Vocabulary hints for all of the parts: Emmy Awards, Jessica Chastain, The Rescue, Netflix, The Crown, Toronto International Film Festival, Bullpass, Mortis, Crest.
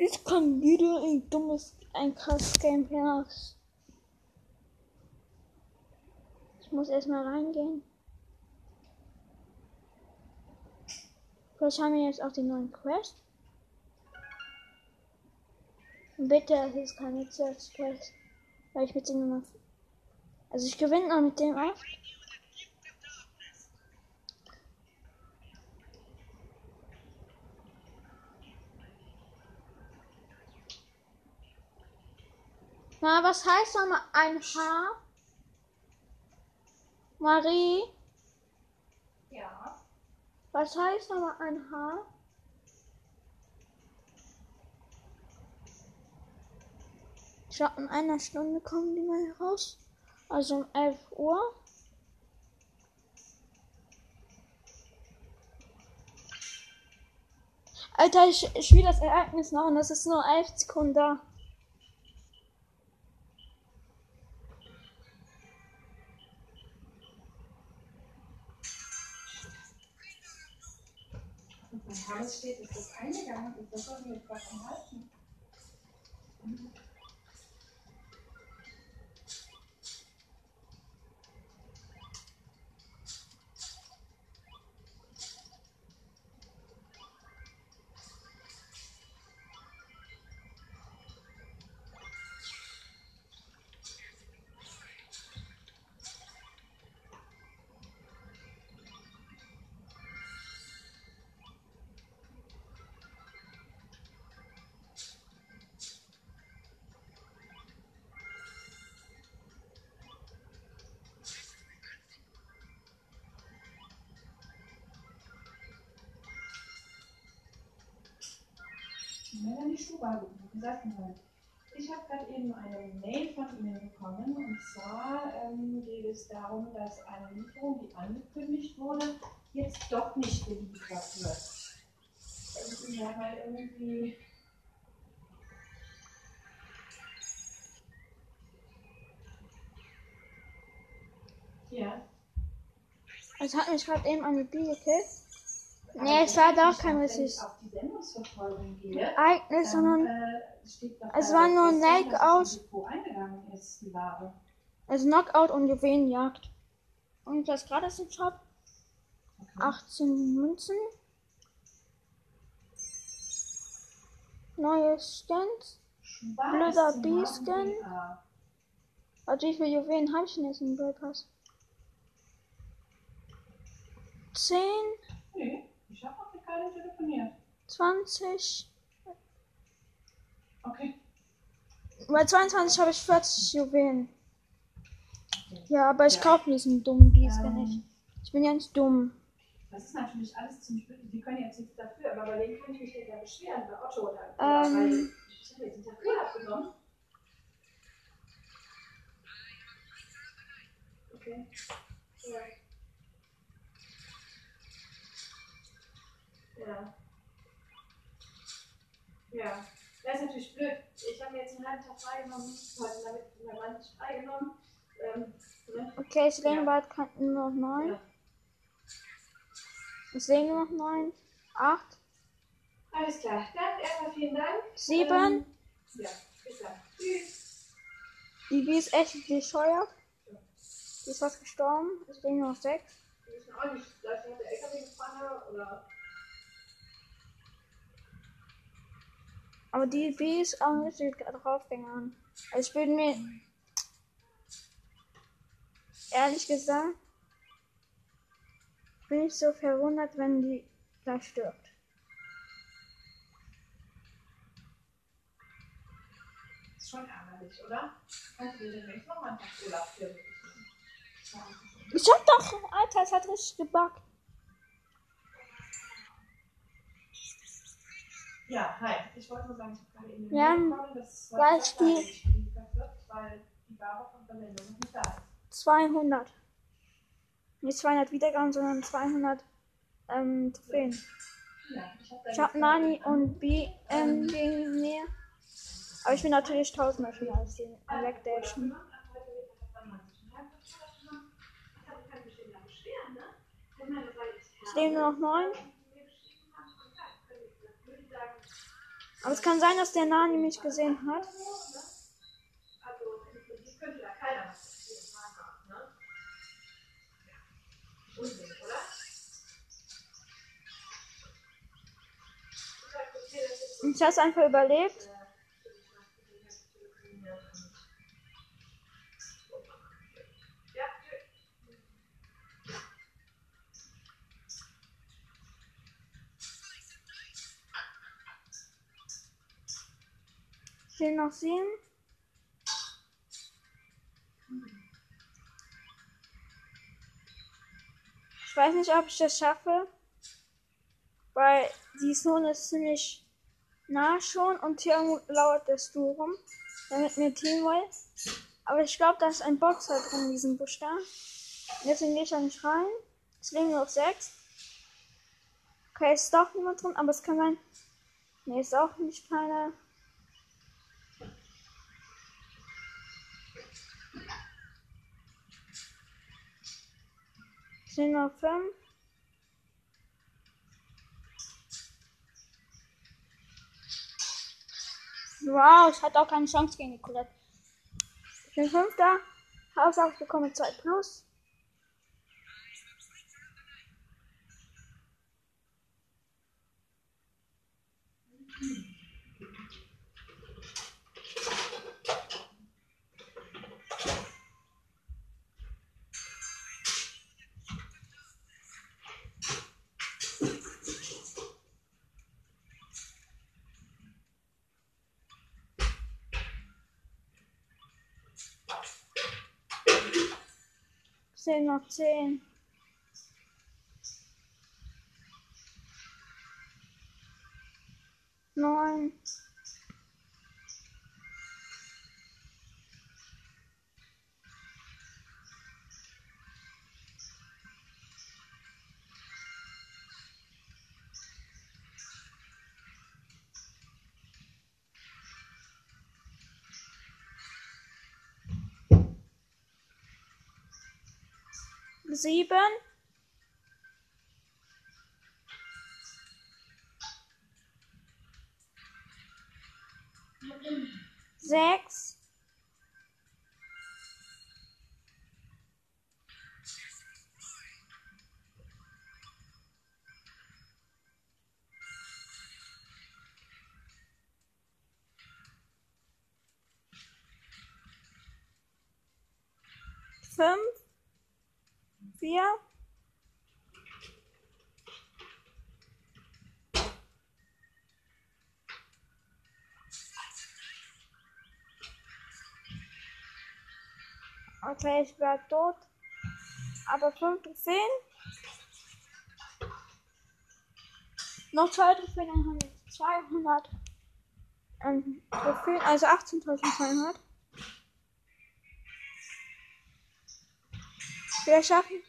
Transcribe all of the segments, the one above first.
Ich kann wieder ein dummes, ein krasses Gameplay aus. Ich muss erstmal reingehen. Vielleicht haben wir jetzt auch den neuen Crest. Bitte, es ist kein Exerz Quest. Weil ich mit dem Nummer. Also ich gewinne noch mit dem oft. Na, was heißt nochmal ein Haar? Marie? Ja. Was heißt nochmal ein Haar? Ich glaube, in einer Stunde kommen die mal raus. Also um 11 Uhr. Alter, ich spiele das Ereignis noch und das ist nur 11 Sekunden. Alles steht, ist das eingegangen und das soll ich jetzt davon halten. Melanie Schubalu, wie sagt man halt? Ich habe gerade eben eine Mail von Ihnen bekommen und zwar geht es darum, dass eine Lieferung, die angekündigt wurde, jetzt doch nicht geliefert wird. Das ist ja halt irgendwie. Ja. Es hat mich gerade eben eine Bier gekillt. Nee, es war doch kein richtiges Ereignis, sondern es war nur ein Knockout. Also Knockout und Juwelenjagd. Und das gerade ist im Shop. 18 Münzen. Neue Skins. Blöder B-Skin. Also wie viele Juwelen habe ich denn jetzt im Bullpass? 10. Ich habe noch mit keinem telefoniert. 20. Okay. Bei 22 habe ich 40 Juwelen. Okay. Ja, aber ich kaufe diesen dummen Biester nicht. Ich bin ganz dumm. Das ist natürlich alles ziemlich blöd. Die können jetzt nichts dafür, aber bei denen kann ich mich ja beschweren. Bei Otto oder weil ich habe jetzt den Tafel abgenommen. Okay. Ja. Ja, das ist natürlich blöd. Ich habe mir jetzt einen halben Tag freigenommen, heute damit mein Mann nicht freigenommen. Ne? Okay, ich lege bald nur noch 9. Ja. Ich lege nur noch 9. 8. Alles klar, dann erstmal vielen Dank. 7. Ja, bis dann. Tschüss. Die B ist echt bescheuert. Ja. Die ist fast gestorben. Ich lege nur noch 6. Wir wissen auch nicht, vielleicht hat der LKW gefahren oder. Aber die B ist auch nicht draufgegangen. Also ich würde mir ehrlich gesagt bin ich so verwundert, wenn die da stirbt. Ist schon ärgerlich, oder? Kannst du den noch mal einen Urlaub geben? Ich hab doch, Alter, es hat richtig gebackt. Ja, hi. Ich wollte nur sagen, ich habe gerade eben mitbekommen, dass es geliefert wird, weil die Ware von der Meldung nicht da ist. 200. Nicht 200 Wiedergaben, sondern 200 Trophäen. Ja, ich habe Nani und B gegen mir. Aber ich bin natürlich 1000 dafür als die Electation. Ich nehme nur noch 9. Aber es kann sein, dass der Nani mich gesehen hat. Und ich habe es einfach überlebt. Den noch sehen. Ich weiß nicht, ob ich das schaffe, weil die Zone ist ziemlich nah schon und hier lauert das Du rum, damit mir Team will. Aber ich glaube, da ist ein Boxer drin in diesem Busch da. Deswegen gehe ich da nicht rein. Deswegen nur auf 6. Okay, ist doch niemand drin, aber es kann sein. Ne, ist auch nicht keiner. Nummer 5. Wow, ich hatte auch keine Chance gegen die Colette. Ich bin 5. Hausaufgabe bekomme 2+. Noch 10. Neun. Sieben. Sechs. Fünf. 4. 3. Okay, ich bleib tot. Aber 5 Trophäen. Noch 2 Trophäen, dann haben wir 200 Trophäen, also 18.200. Vielleicht schaffe ich.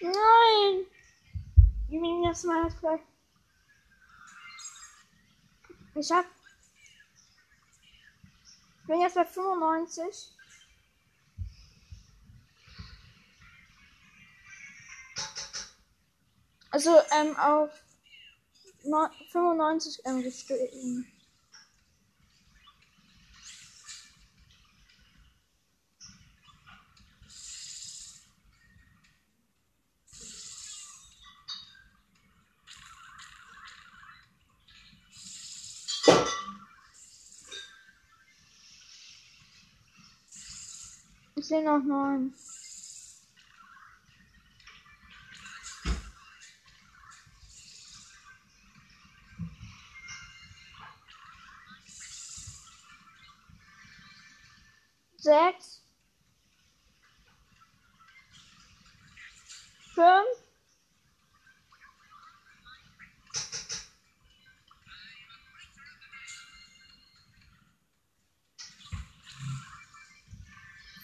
Nein! Ich nehme das mal gleich. Ich bin jetzt bei 95. Also, auf 95 gestiegen. 10 nach 9. Sechs. 5.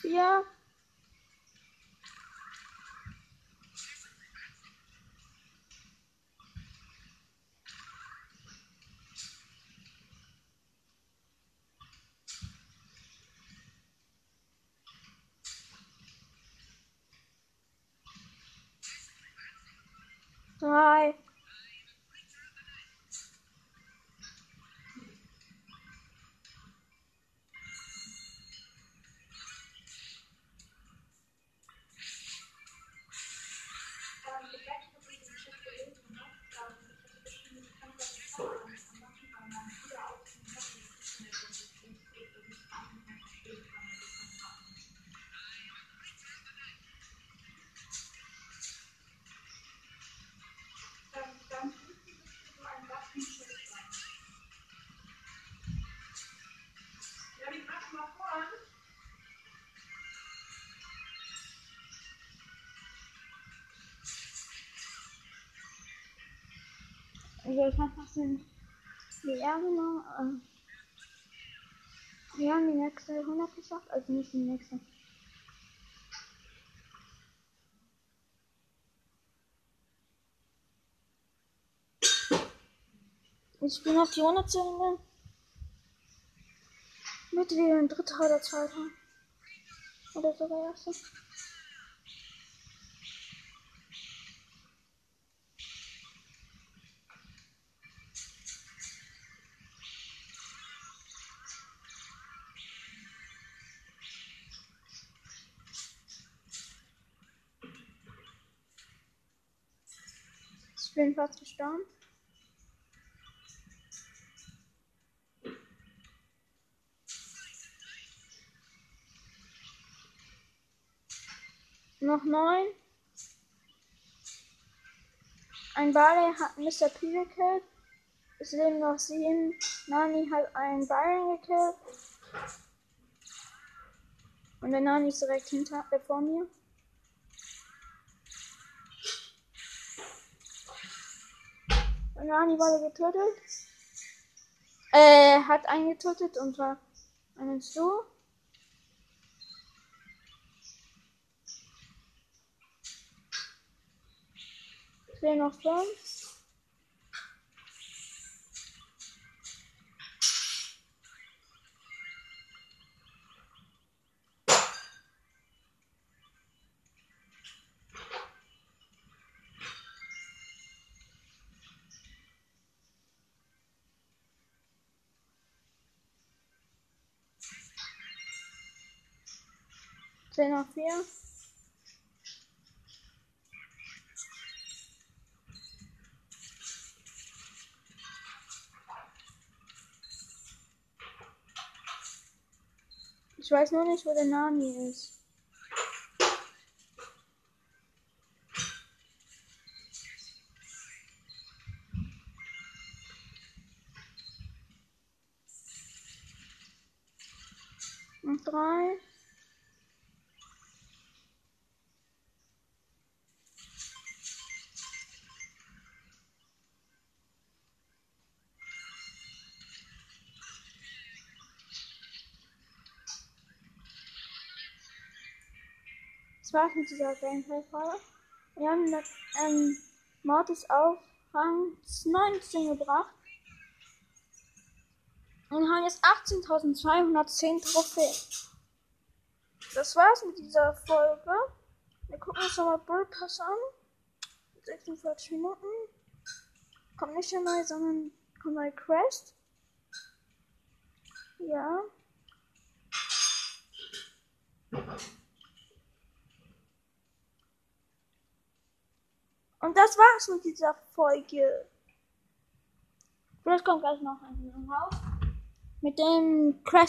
4. 3. Wir haben die nächste 100 geschafft, also nicht die nächste. Ich bin auf die 100 zu Ende. Mit wieder ein dritter oder zweiter. Oder sogar erster. Ich bin fast gestorben. Noch 9. Ein Barley hat Mr. P gekillt. Es leben noch 7. Nani hat einen Byron gekillt. Und der Nani ist direkt hinter vor mir. Nani wurde getötet. Hat einen getötet und war einen zu. Ich sehe noch 5. 10 auf 4. Ich weiß noch nicht, wo der Nani ist. Und 3. 2 mit dieser Gameplay-Folge. Wir haben das Mortis auf Rang 19 gebracht und haben jetzt 18.210 Trophäen. Das war's mit dieser Folge. Wir gucken uns nochmal Bullpass an. 46 Minuten. Kommt nicht der neue, sondern kommt bei Crest. Ja. Und das war's mit dieser Folge. Vielleicht kommt gleich noch ein raus. Mit dem Crest.